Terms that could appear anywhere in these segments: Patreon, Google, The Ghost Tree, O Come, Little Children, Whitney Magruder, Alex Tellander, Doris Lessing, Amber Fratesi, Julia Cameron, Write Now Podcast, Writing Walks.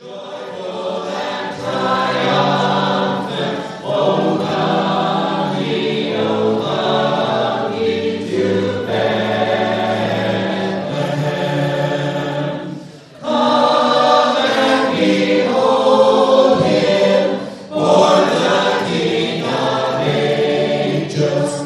Joyful and triumphant, O come ye to Bethlehem. Come and behold him, born the King of ages.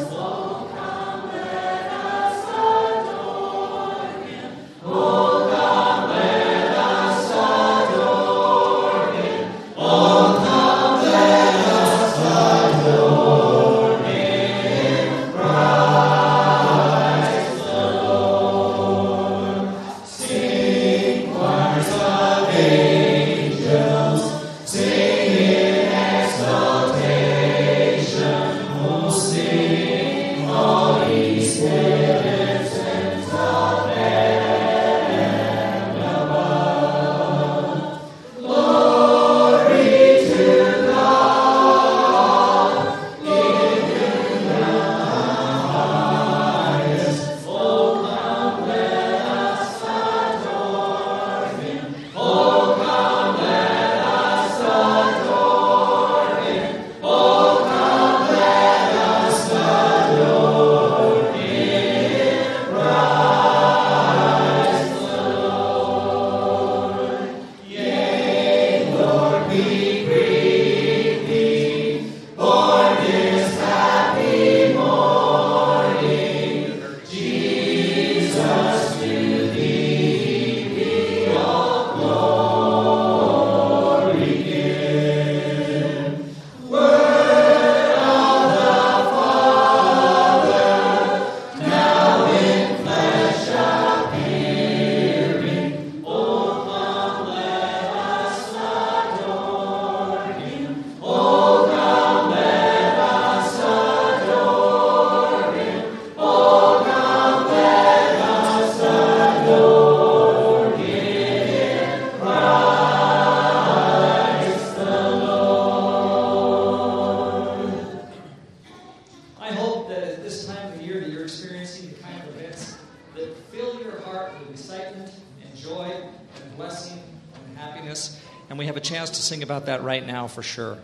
And we have a chance to sing about that right now for sure.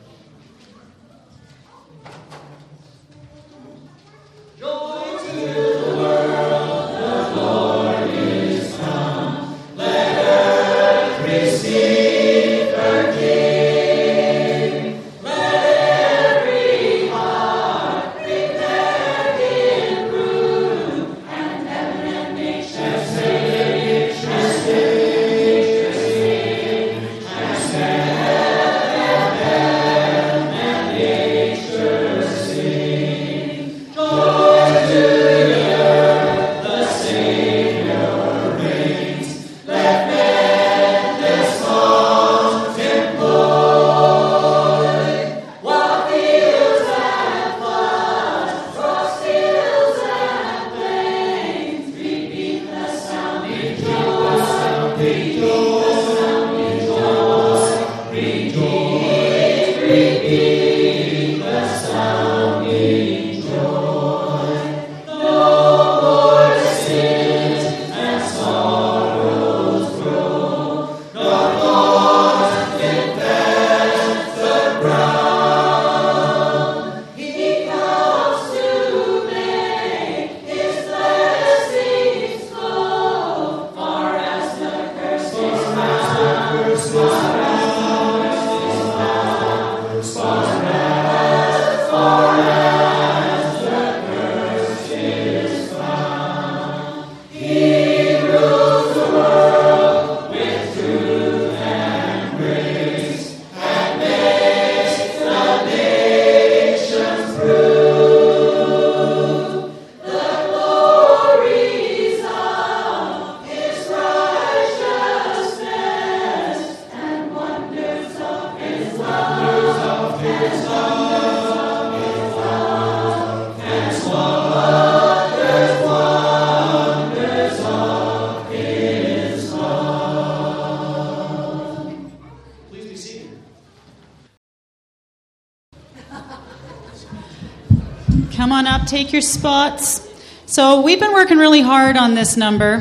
Come on up, take your spots. So we've been working really hard on this number.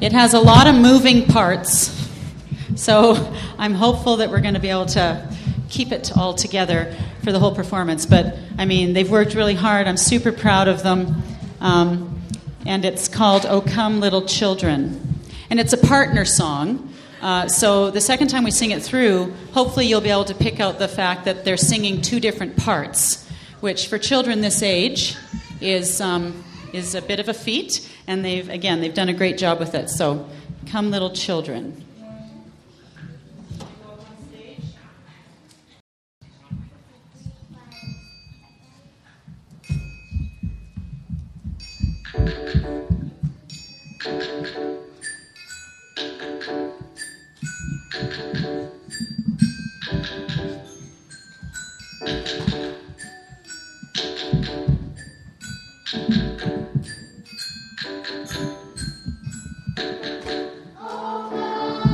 It has a lot of moving parts, so I'm hopeful that we're going to be able to keep it all together for the whole performance. But, I mean, they've worked really hard. I'm super proud of them. And it's called O Come, Little Children. And it's a partner song. So the second time we sing it through, hopefully you'll be able to pick out the fact that they're singing two different parts, which for children this age is a bit of a feat. And they've done a great job with it. So come, little children. Oh,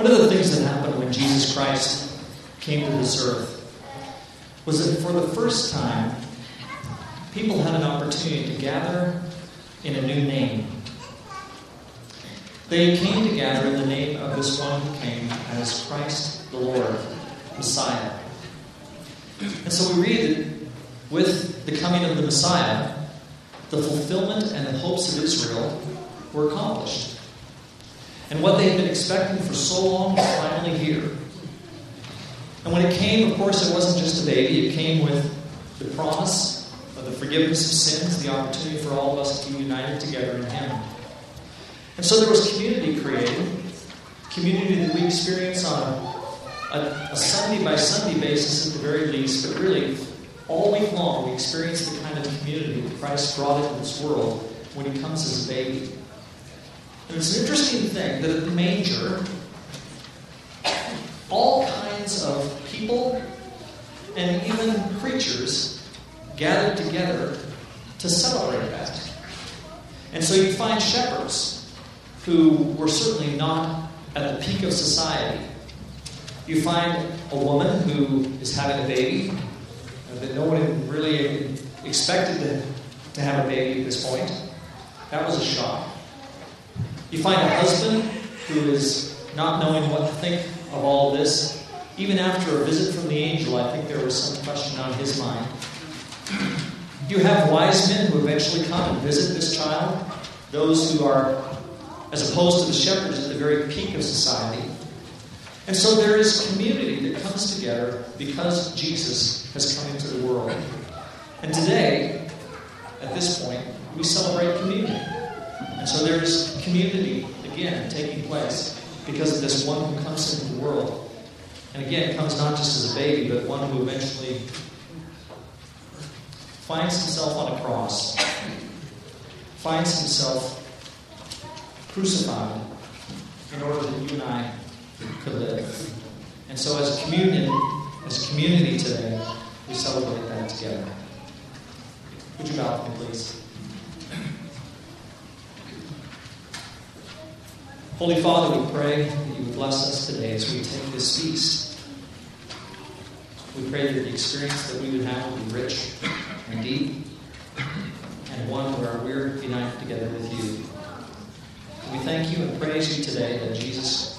One of the things that happened when Jesus Christ came to this earth was that for the first time, people had an opportunity to gather in a new name. They came to gather in the name of this one who came as Christ the Lord, Messiah. And so we read that with the coming of the Messiah, the fulfillment and the hopes of Israel were accomplished. And what they had been expecting for so long was finally here. And when it came, of course, it wasn't just a baby. It came with the promise of the forgiveness of sins, the opportunity for all of us to be united together in Him. And so there was community created, community that we experience on a Sunday-by-Sunday basis at the very least, but really all week long we experience the kind of community that Christ brought into this world when He comes as a baby. And it's an interesting thing that at the manger, all kinds of people and even creatures gathered together to celebrate that. And so you find shepherds who were certainly not at the peak of society. You find a woman who is having a baby, that no one really expected them to have a baby at this point. That was a shock. You find a husband who is not knowing what to think of all this. Even after a visit from the angel, I think there was some question on his mind. You have wise men who eventually come and visit this child, those who are, as opposed to the shepherds, at the very peak of society. And so there is community that comes together because Jesus has come into the world. And today, at this point, we celebrate community. And so there is community, again, taking place because of this one who comes into the world. And again, comes not just as a baby, but one who eventually finds himself on a cross, finds himself crucified in order that you and I could live. And so as a community today, we celebrate that together. Would you bow with me, please? Holy Father, we pray that you would bless us today as we take this feast. We pray that the experience that we would have would be rich and deep, and one where we're united together with you. We thank you and praise you today that Jesus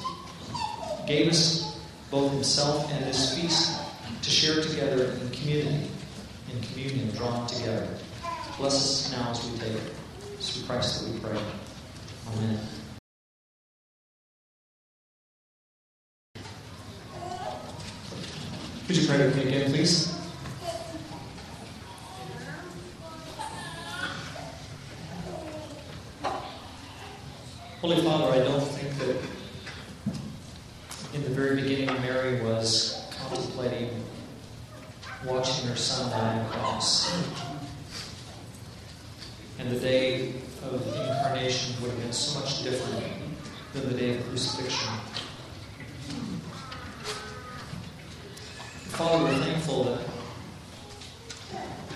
gave us both Himself and this feast to share together in community, in communion drawn together. Bless us now as we take it. It's through Christ that we pray. Amen. Could you pray with me again, please? Holy Father, I don't think that in the very beginning Mary was contemplating watching her son die on the cross. And the day of the incarnation would have been so much different than the day of crucifixion. Father, we're thankful that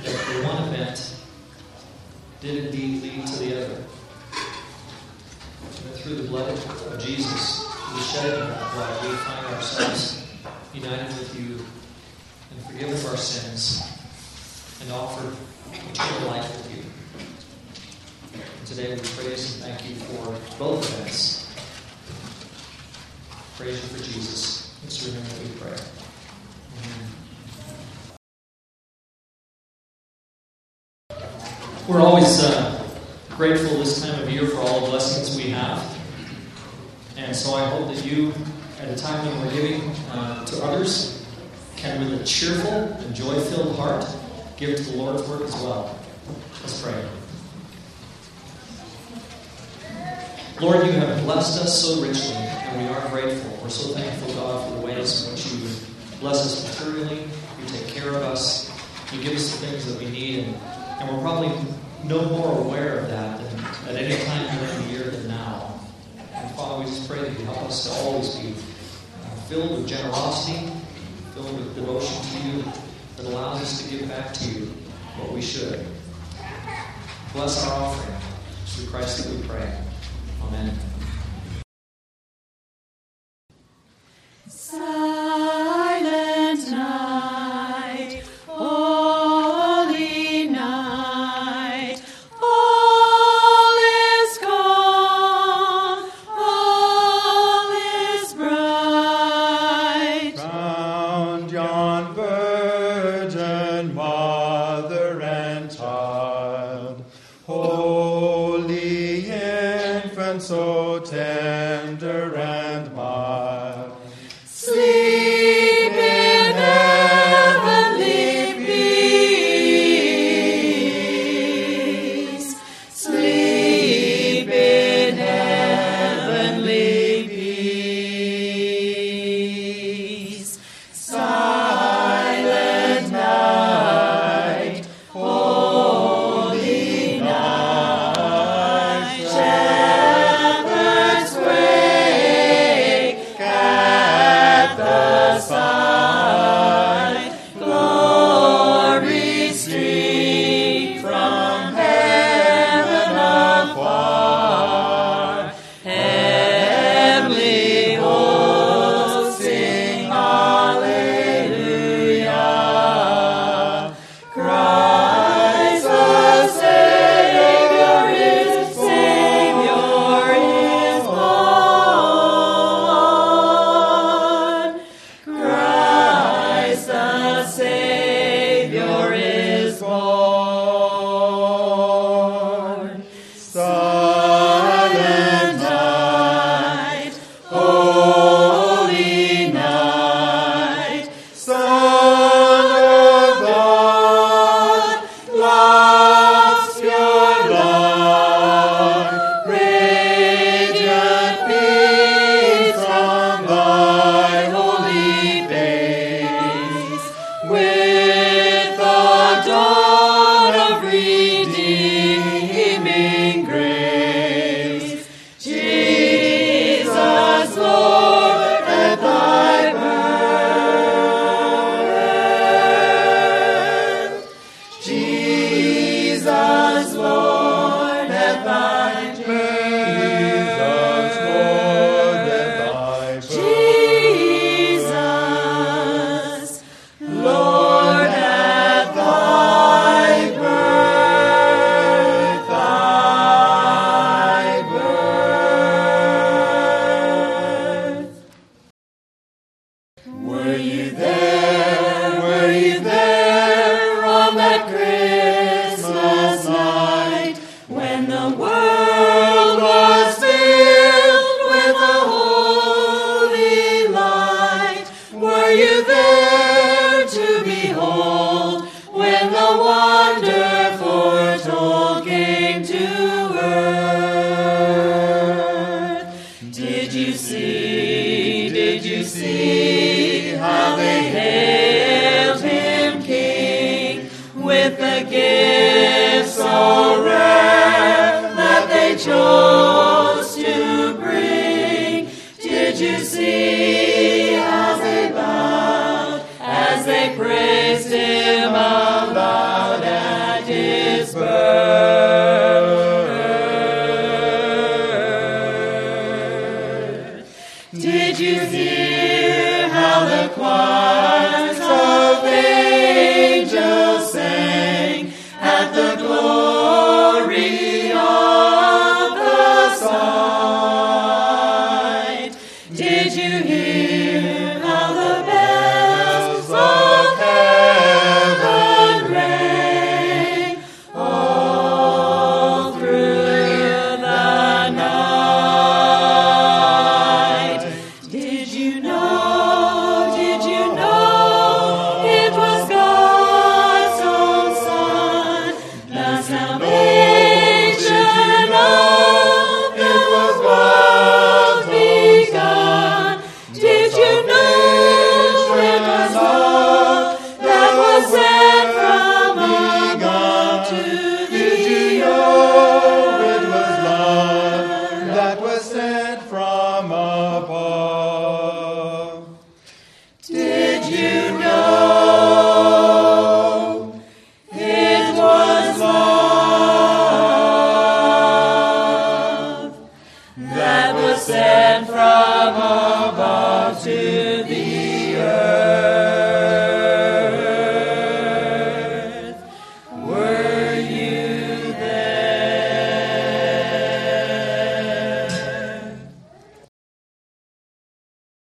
the one event did indeed lead to the other. And through the blood of Jesus, the shedding of that blood, we find ourselves united with you and forgiven of our sins and offered eternal life with you. And today we praise and thank you for both events. Praise you for Jesus. It's through Him that we pray. We're always grateful this time of year for all the blessings we have. And so I hope that you, at a time when we're giving to others, can with a cheerful and joy-filled heart give to the Lord's work as well. Let's pray. Lord, you have blessed us so richly, and we are grateful. We're so thankful, God, for the ways in which you bless us materially, you take care of us, you give us the things that we need, and we're probably no more aware of that than at any time during the year than now. And Father, we just pray that you help us to always be filled with generosity, filled with devotion to you, that allows us to give back to you what we should. Bless our offering. Through Christ that we pray. Amen. Silent night, holy night, all is gone, all is bright. Round yon virgin mother and child, holy infant, so tender and mild. Sleep in heavenly peace. Sleep in heavenly peace. Silent night, holy night. Shepherds wake at the sign. Glory stream from heaven afar. Heavenly hosts sing hallelujah. Christ the Savior is born. Christ the Savior is born. Silent night, holy night, Son of God, love's pure love, radiant peace from thy holy face. With the dawn of redeeming grace, Jesus, Lord, at thy birth. Jesus, Lord, at thy birth. Jesus, Lord, at thy birth, thy birth. Were you there on that Christmas night when the world was filled with a holy light? Were you there to behold when the wonder foretold came to earth? Did you see how they hailed him king with the gift so rare that they chose to bring? Did you see how they bowed as they praised him aloud at his birth? Did you hear how the choirs of angels sang at the glory of the sight? Did you hear how the bells of heaven rang all through the night? Did you know?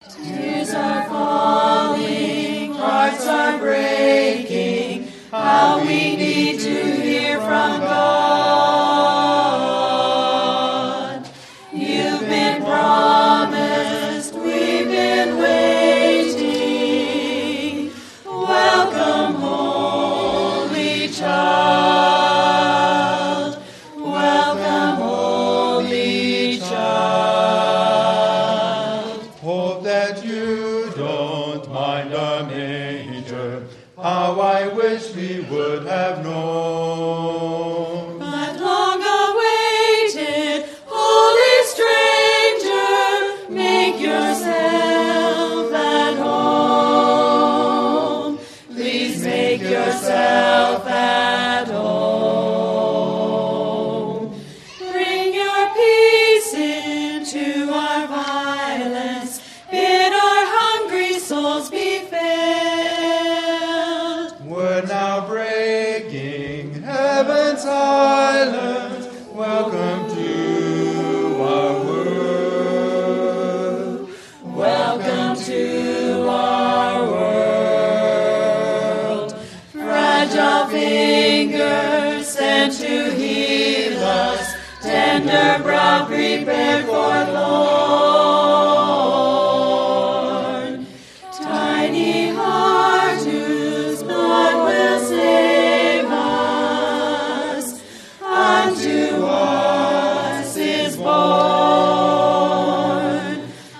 Tears are falling, hearts are breaking, how we need to hear from God. You've been promised, we've been waiting. Welcome, Holy Child. Welcome, Holy Child. Hope that you don't mind our major. How I wish we would have known. But long awaited, holy stranger, make yourself at home. Please make yourself at home. Bring your peace into our violence. Bid our hungry souls be fed. Now breaking heaven's silence, welcome to our world. Welcome to our world. Fragile fingers sent to heal us, tender brow prepared for Lord. Tiny heart whose blood will save us, unto us is born,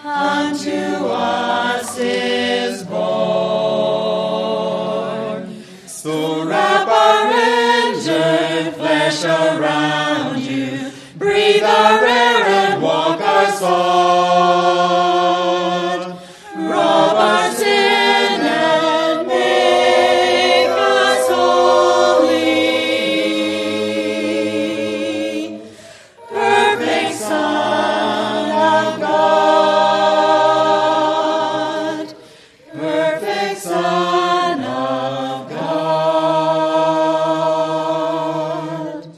unto us is born. So wrap our injured flesh around you, breathe our air and walk our sod, rob our sin and make us holy. Perfect Son of God, perfect Son of God,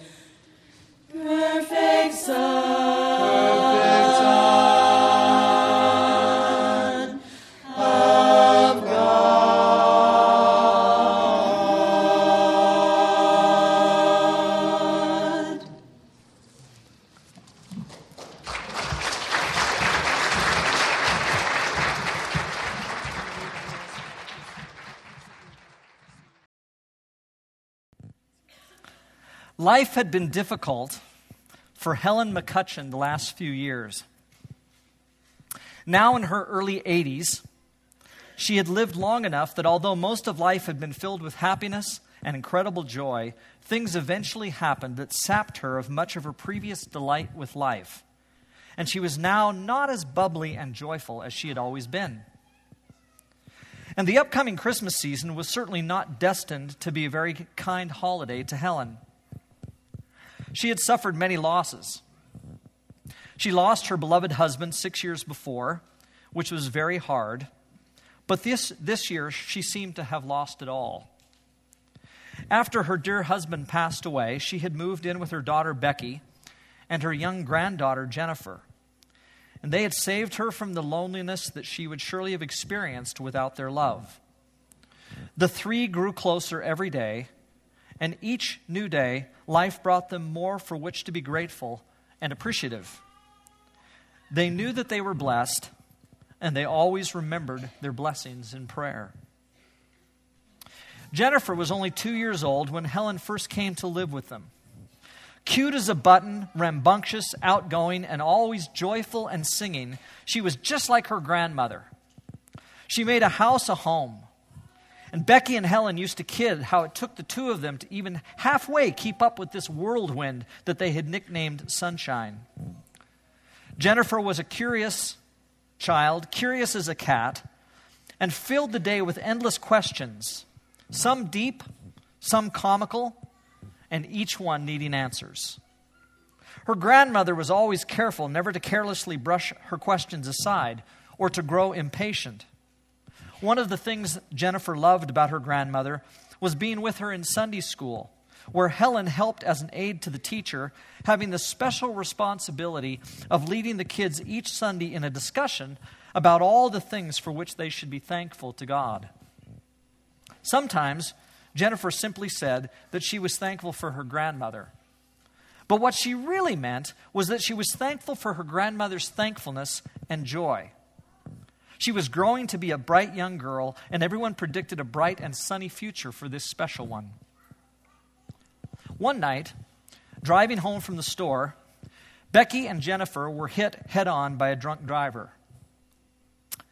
perfect Son. Perfect Son of God. Life had been difficult for Helen McCutcheon the last few years. Now in her early 80s, she had lived long enough that although most of life had been filled with happiness and incredible joy, things eventually happened that sapped her of much of her previous delight with life. And she was now not as bubbly and joyful as she had always been. And the upcoming Christmas season was certainly not destined to be a very kind holiday to Helen. She had suffered many losses. She lost her beloved husband 6 years before, which was very hard, but this year she seemed to have lost it all. After her dear husband passed away, she had moved in with her daughter Becky and her young granddaughter Jennifer, and they had saved her from the loneliness that she would surely have experienced without their love. The three grew closer every day, and each new day, life brought them more for which to be grateful and appreciative. They knew that they were blessed, and they always remembered their blessings in prayer. Jennifer was only 2 years old when Helen first came to live with them. Cute as a button, rambunctious, outgoing, and always joyful and singing, she was just like her grandmother. She made a house a home. And Becky and Helen used to kid how it took the two of them to even halfway keep up with this whirlwind that they had nicknamed Sunshine. Jennifer was a curious child, curious as a cat, and filled the day with endless questions, some deep, some comical, and each one needing answers. Her grandmother was always careful never to carelessly brush her questions aside or to grow impatient. One of the things Jennifer loved about her grandmother was being with her in Sunday school, where Helen helped as an aide to the teacher, having the special responsibility of leading the kids each Sunday in a discussion about all the things for which they should be thankful to God. Sometimes, Jennifer simply said that she was thankful for her grandmother. But what she really meant was that she was thankful for her grandmother's thankfulness and joy. She was growing to be a bright young girl, and everyone predicted a bright and sunny future for this special one. One night, driving home from the store, Becky and Jennifer were hit head-on by a drunk driver.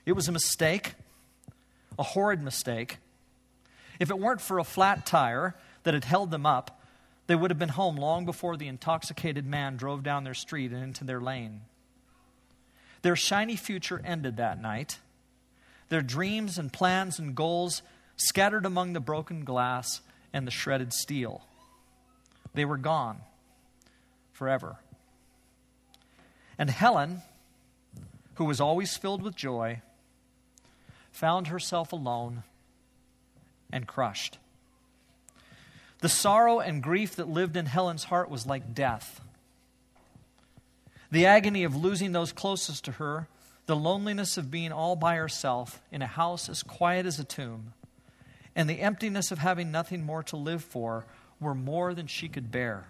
It was a mistake, a horrid mistake. If it weren't for a flat tire that had held them up, they would have been home long before the intoxicated man drove down their street and into their lane. Their shiny future ended that night. Their dreams and plans and goals scattered among the broken glass and the shredded steel. They were gone forever. And Helen, who was always filled with joy, found herself alone and crushed. The sorrow and grief that lived in Helen's heart was like death. The agony of losing those closest to her, the loneliness of being all by herself in a house as quiet as a tomb, and the emptiness of having nothing more to live for were more than she could bear.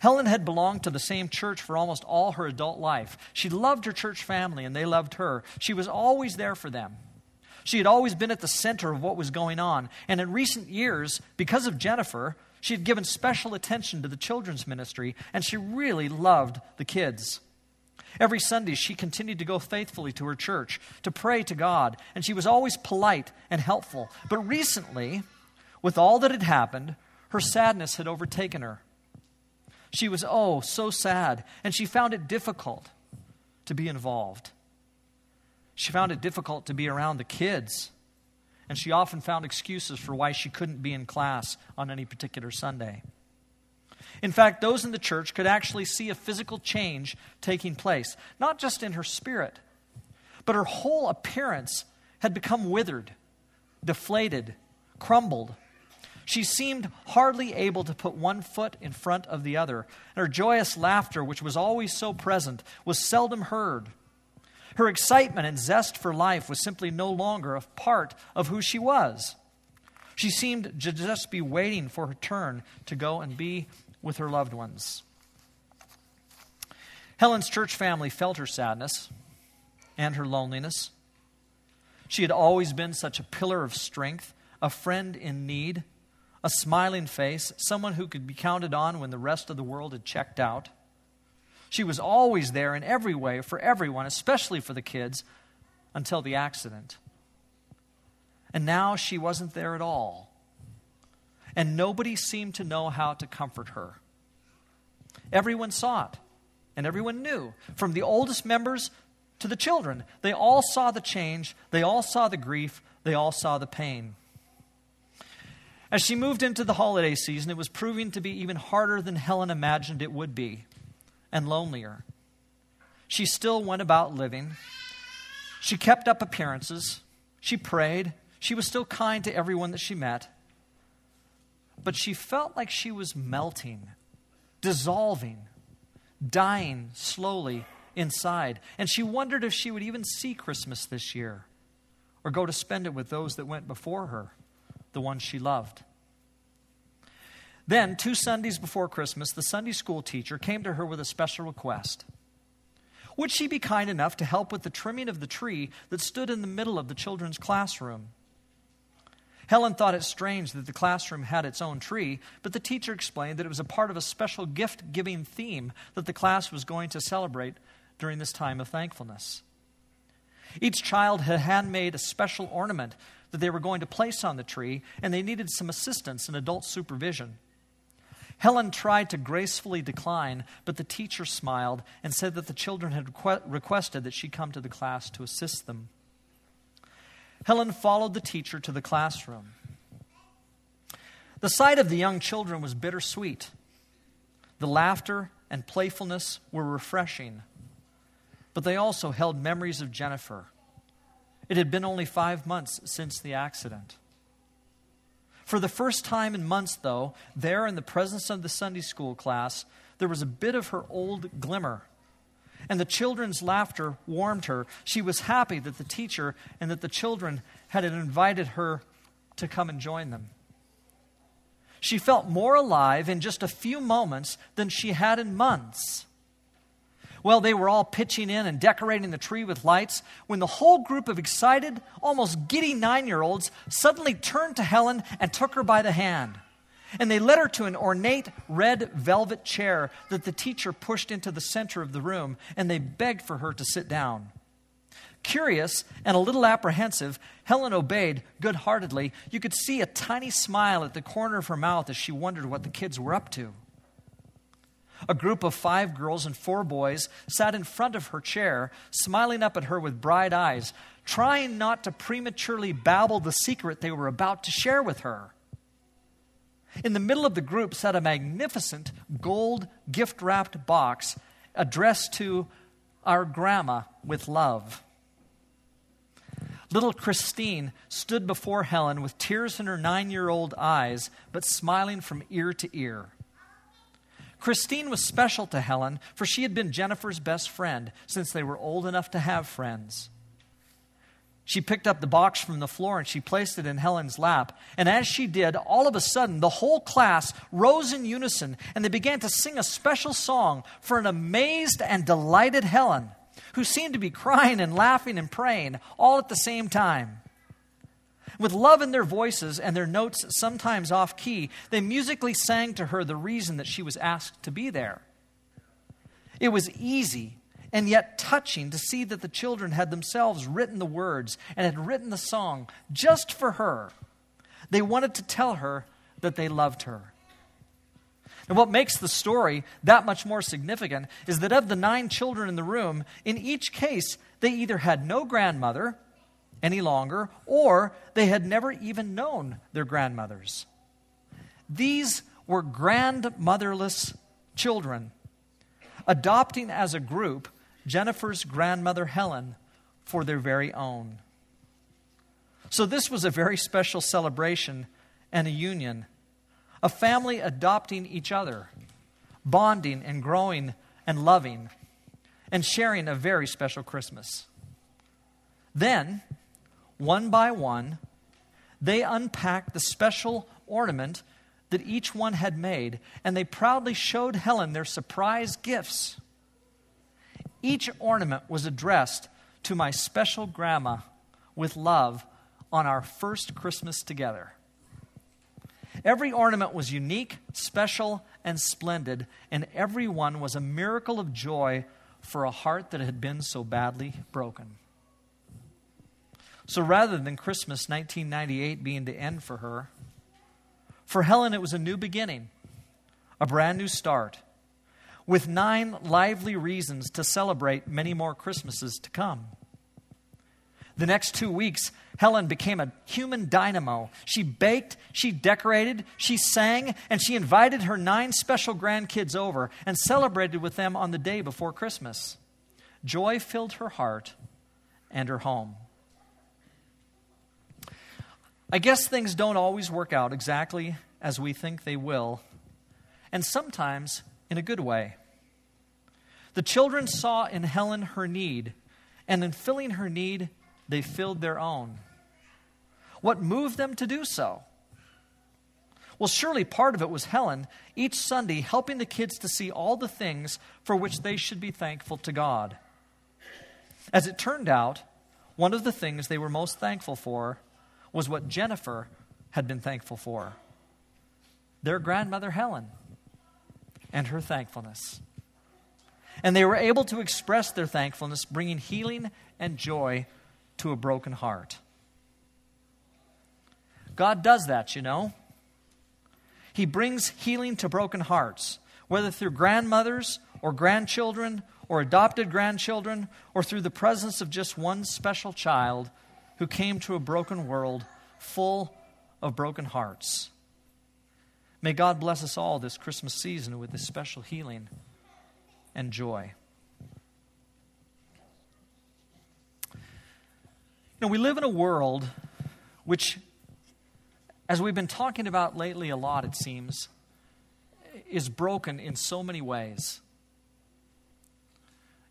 Helen had belonged to the same church for almost all her adult life. She loved her church family, and they loved her. She was always there for them. She had always been at the center of what was going on. And in recent years, because of Jennifer, she had given special attention to the children's ministry, and she really loved the kids. Every Sunday, she continued to go faithfully to her church, to pray to God, and she was always polite and helpful. But recently, with all that had happened, her sadness had overtaken her. She was, so sad, and she found it difficult to be involved. She found it difficult to be around the kids, and she often found excuses for why she couldn't be in class on any particular Sunday. In fact, those in the church could actually see a physical change taking place, not just in her spirit, but her whole appearance had become withered, deflated, crumbled. She seemed hardly able to put one foot in front of the other, and her joyous laughter, which was always so present, was seldom heard. Her excitement and zest for life was simply no longer a part of who she was. She seemed to just be waiting for her turn to go and be with her loved ones. Helen's church family felt her sadness and her loneliness. She had always been such a pillar of strength, a friend in need, a smiling face, someone who could be counted on when the rest of the world had checked out. She was always there in every way for everyone, especially for the kids, until the accident. And now she wasn't there at all. And nobody seemed to know how to comfort her. Everyone saw it, and everyone knew. From the oldest members to the children, they all saw the change, they all saw the grief, they all saw the pain. As she moved into the holiday season, it was proving to be even harder than Helen imagined it would be, and lonelier. She still went about living. She kept up appearances. She prayed. She was still kind to everyone that she met. But she felt like she was melting, dissolving, dying slowly inside. And she wondered if she would even see Christmas this year or go to spend it with those that went before her, the ones she loved. Then, 2 Sundays before Christmas, the Sunday school teacher came to her with a special request. Would she be kind enough to help with the trimming of the tree that stood in the middle of the children's classroom? Helen thought it strange that the classroom had its own tree, but the teacher explained that it was a part of a special gift-giving theme that the class was going to celebrate during this time of thankfulness. Each child had handmade a special ornament that they were going to place on the tree, and they needed some assistance and adult supervision. Helen tried to gracefully decline, but the teacher smiled and said that the children had requested that she come to the class to assist them. Helen followed the teacher to the classroom. The sight of the young children was bittersweet. The laughter and playfulness were refreshing, but they also held memories of Jennifer. It had been only 5 months since the accident. For the first time in months, though, there in the presence of the Sunday school class, there was a bit of her old glimmer, and the children's laughter warmed her. She was happy that the teacher and that the children had invited her to come and join them. She felt more alive in just a few moments than she had in months. Well, they were all pitching in and decorating the tree with lights when the whole group of excited, almost giddy 9-year-olds suddenly turned to Helen and took her by the hand. And they led her to an ornate red velvet chair that the teacher pushed into the center of the room, and they begged for her to sit down. Curious and a little apprehensive, Helen obeyed good-heartedly. You could see a tiny smile at the corner of her mouth as she wondered what the kids were up to. A group of 5 girls and 4 boys sat in front of her chair, smiling up at her with bright eyes, trying not to prematurely babble the secret they were about to share with her. In the middle of the group sat a magnificent gold gift-wrapped box addressed to "Our Grandma with Love." Little Christine stood before Helen with tears in her 9-year-old eyes, but smiling from ear to ear. Christine was special to Helen, for she had been Jennifer's best friend since they were old enough to have friends. She picked up the box from the floor and she placed it in Helen's lap. And as she did, all of a sudden, the whole class rose in unison and they began to sing a special song for an amazed and delighted Helen, who seemed to be crying and laughing and praying all at the same time. With love in their voices and their notes sometimes off key, they musically sang to her the reason that she was asked to be there. It was easy and yet touching to see that the children had themselves written the words and had written the song just for her. They wanted to tell her that they loved her. And what makes the story that much more significant is that of the 9 children in the room, in each case, they either had no grandmother any longer, or they had never even known their grandmothers. These were grandmotherless children, adopting as a group Jennifer's grandmother Helen for their very own. So this was a very special celebration and a union, a family adopting each other, bonding and growing and loving, and sharing a very special Christmas. Then, one by one, they unpacked the special ornament that each one had made, and they proudly showed Helen their surprise gifts. Each ornament was addressed to my special grandma with love on our first Christmas together. Every ornament was unique, special, and splendid, and every one was a miracle of joy for a heart that had been so badly broken. So rather than Christmas 1998 being the end for her, for Helen it was a new beginning, a brand new start, with 9 lively reasons to celebrate many more Christmases to come. The next 2 weeks, Helen became a human dynamo. She baked, she decorated, she sang, and she invited her 9 special grandkids over and celebrated with them on the day before Christmas. Joy filled her heart and her home. I guess things don't always work out exactly as we think they will, and sometimes in a good way. The children saw in Helen her need, and in filling her need, they filled their own. What moved them to do so? Well, surely part of it was Helen, each Sunday, helping the kids to see all the things for which they should be thankful to God. As it turned out, one of the things they were most thankful for was what Jennifer had been thankful for, their grandmother Helen and her thankfulness. And they were able to express their thankfulness, bringing healing and joy to a broken heart. God does that, you know. He brings healing to broken hearts, whether through grandmothers or grandchildren or adopted grandchildren or through the presence of just one special child who came to a broken world full of broken hearts. May God bless us all this Christmas season with this special healing and joy. Now, we live in a world which, as we've been talking about lately a lot, it seems, is broken in so many ways.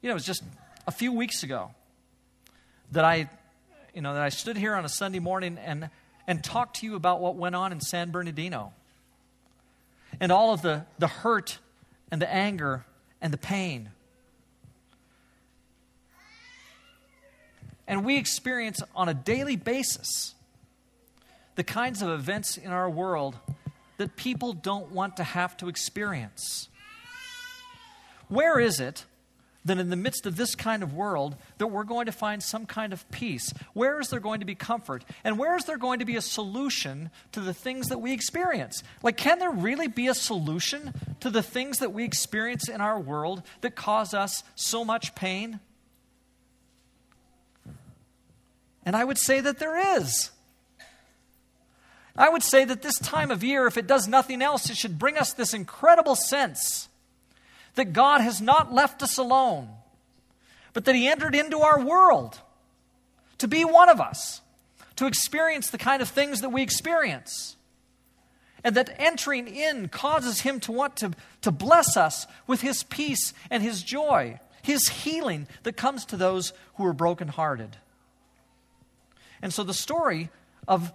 You know, it was just a few weeks ago that I stood here on a Sunday morning and talked to you about what went on in San Bernardino and all of the hurt and the anger and the pain. And we experience on a daily basis the kinds of events in our world that people don't want to have to experience. Where is it that in the midst of this kind of world that we're going to find some kind of peace? Where is there going to be comfort? And where is there going to be a solution to the things that we experience? Like, can there really be a solution to the things that we experience in our world that cause us so much pain? And I would say that there is. I would say that this time of year, if it does nothing else, it should bring us this incredible sense that God has not left us alone, but that He entered into our world to be one of us, to experience the kind of things that we experience. And that entering in causes Him to want to bless us with His peace and His joy, His healing that comes to those who are brokenhearted. And so the story of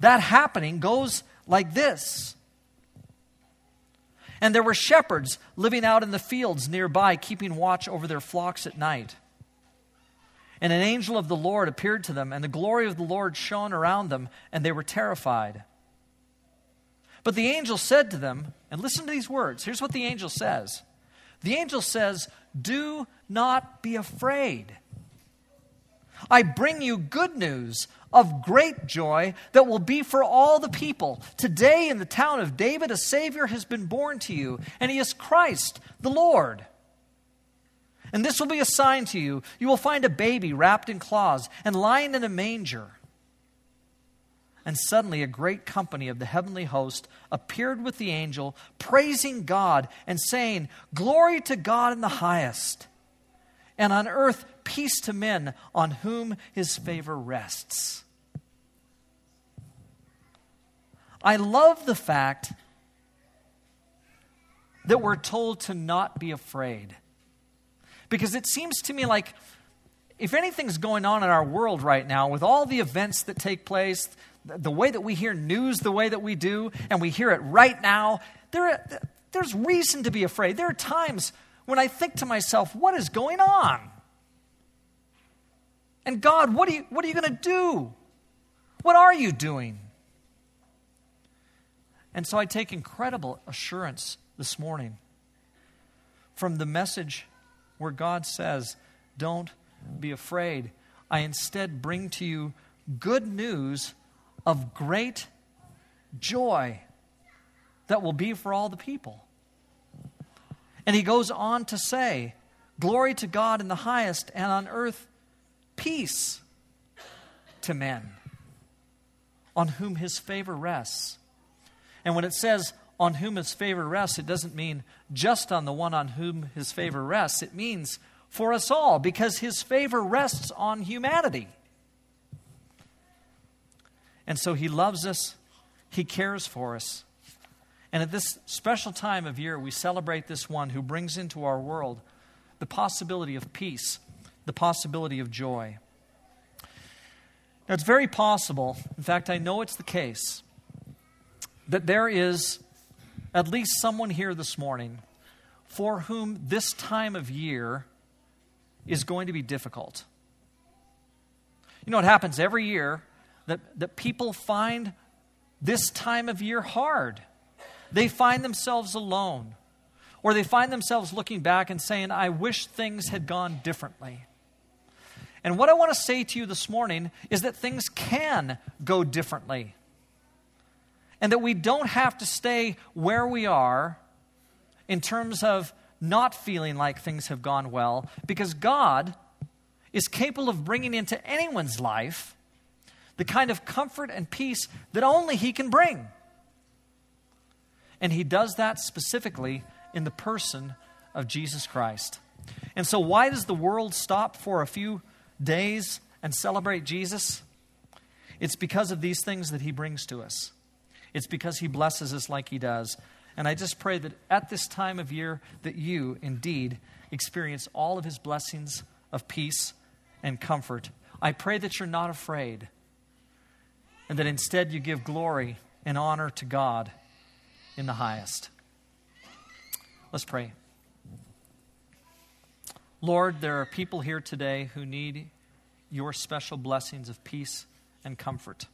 that happening goes like this. And there were shepherds living out in the fields nearby, keeping watch over their flocks at night. And an angel of the Lord appeared to them, and the glory of the Lord shone around them, and they were terrified. But the angel said to them, and listen to these words. Here's what the angel says. The angel says, "Do not be afraid. I bring you good news of great joy that will be for all the people. Today in the town of David, a Savior has been born to you, and He is Christ the Lord. And this will be a sign to you. You will find a baby wrapped in cloths and lying in a manger." And suddenly a great company of the heavenly host appeared with the angel, praising God and saying, "Glory to God in the highest, and on earth peace to men on whom His favor rests." I love the fact that we're told to not be afraid, because it seems to me like if anything's going on in our world right now with all the events that take place, the way that we hear news the way that we do, and we hear it right now, there's reason to be afraid. There are times when I think to myself, what is going on? And God, what are you going to do? What are you doing? And so I take incredible assurance this morning from the message where God says, "Don't be afraid. I instead bring to you good news of great joy that will be for all the people." And He goes on to say, "Glory to God in the highest, and on earth peace to men on whom His favor rests." And when it says on whom His favor rests, it doesn't mean just on the one on whom His favor rests. It means for us all, because His favor rests on humanity. And so He loves us. He cares for us. And at this special time of year, we celebrate this one who brings into our world the possibility of peace, the possibility of joy. Now, it's very possible, in fact, I know it's the case, that there is at least someone here this morning for whom this time of year is going to be difficult. You know, it happens every year that people find this time of year hard. They find themselves alone, or they find themselves looking back and saying, I wish things had gone differently. And what I want to say to you this morning is that things can go differently, and that we don't have to stay where we are in terms of not feeling like things have gone well, because God is capable of bringing into anyone's life the kind of comfort and peace that only He can bring. And He does that specifically in the person of Jesus Christ. And so why does the world stop for a few days and celebrate Jesus? It's because of these things that He brings to us. It's because he blesses us like he does. And I just pray that at this time of year that you indeed experience all of his blessings of peace and comfort. I pray that you're not afraid and that instead you give glory and honor to God in the highest. Let's pray. Lord, there are people here today who need your special blessings of peace and comfort.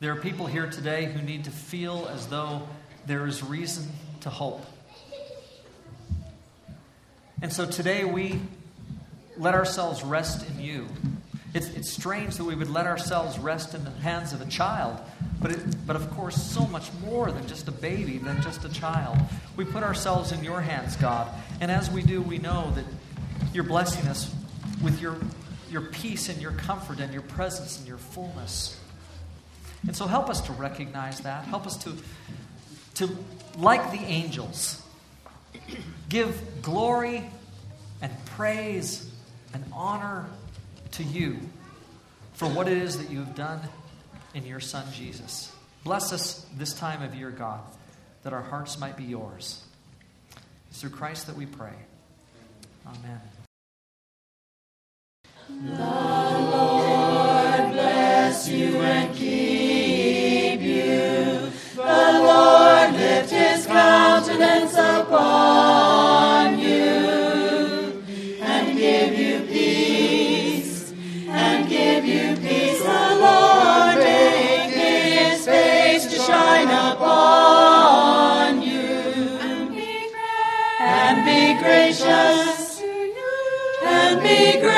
There are people here today who need to feel as though there is reason to hope. And so today we let ourselves rest in you. It's strange that we would let ourselves rest in the hands of a child, but of course so much more than just a baby, than just a child. We put ourselves in your hands, God, and as we do, we know that you're blessing us with your peace and your comfort and your presence and your fullness. And so help us to recognize that. Help us to like the angels, give glory and praise and honor to you for what it is that you have done in your Son, Jesus. Bless us this time of year, God, that our hearts might be yours. It's through Christ that we pray. Amen. The Lord bless you and keep you. The Lord lift his countenance upon you and give you peace, and give you peace. The Lord make his face to shine upon you and be gracious to you, and be gracious.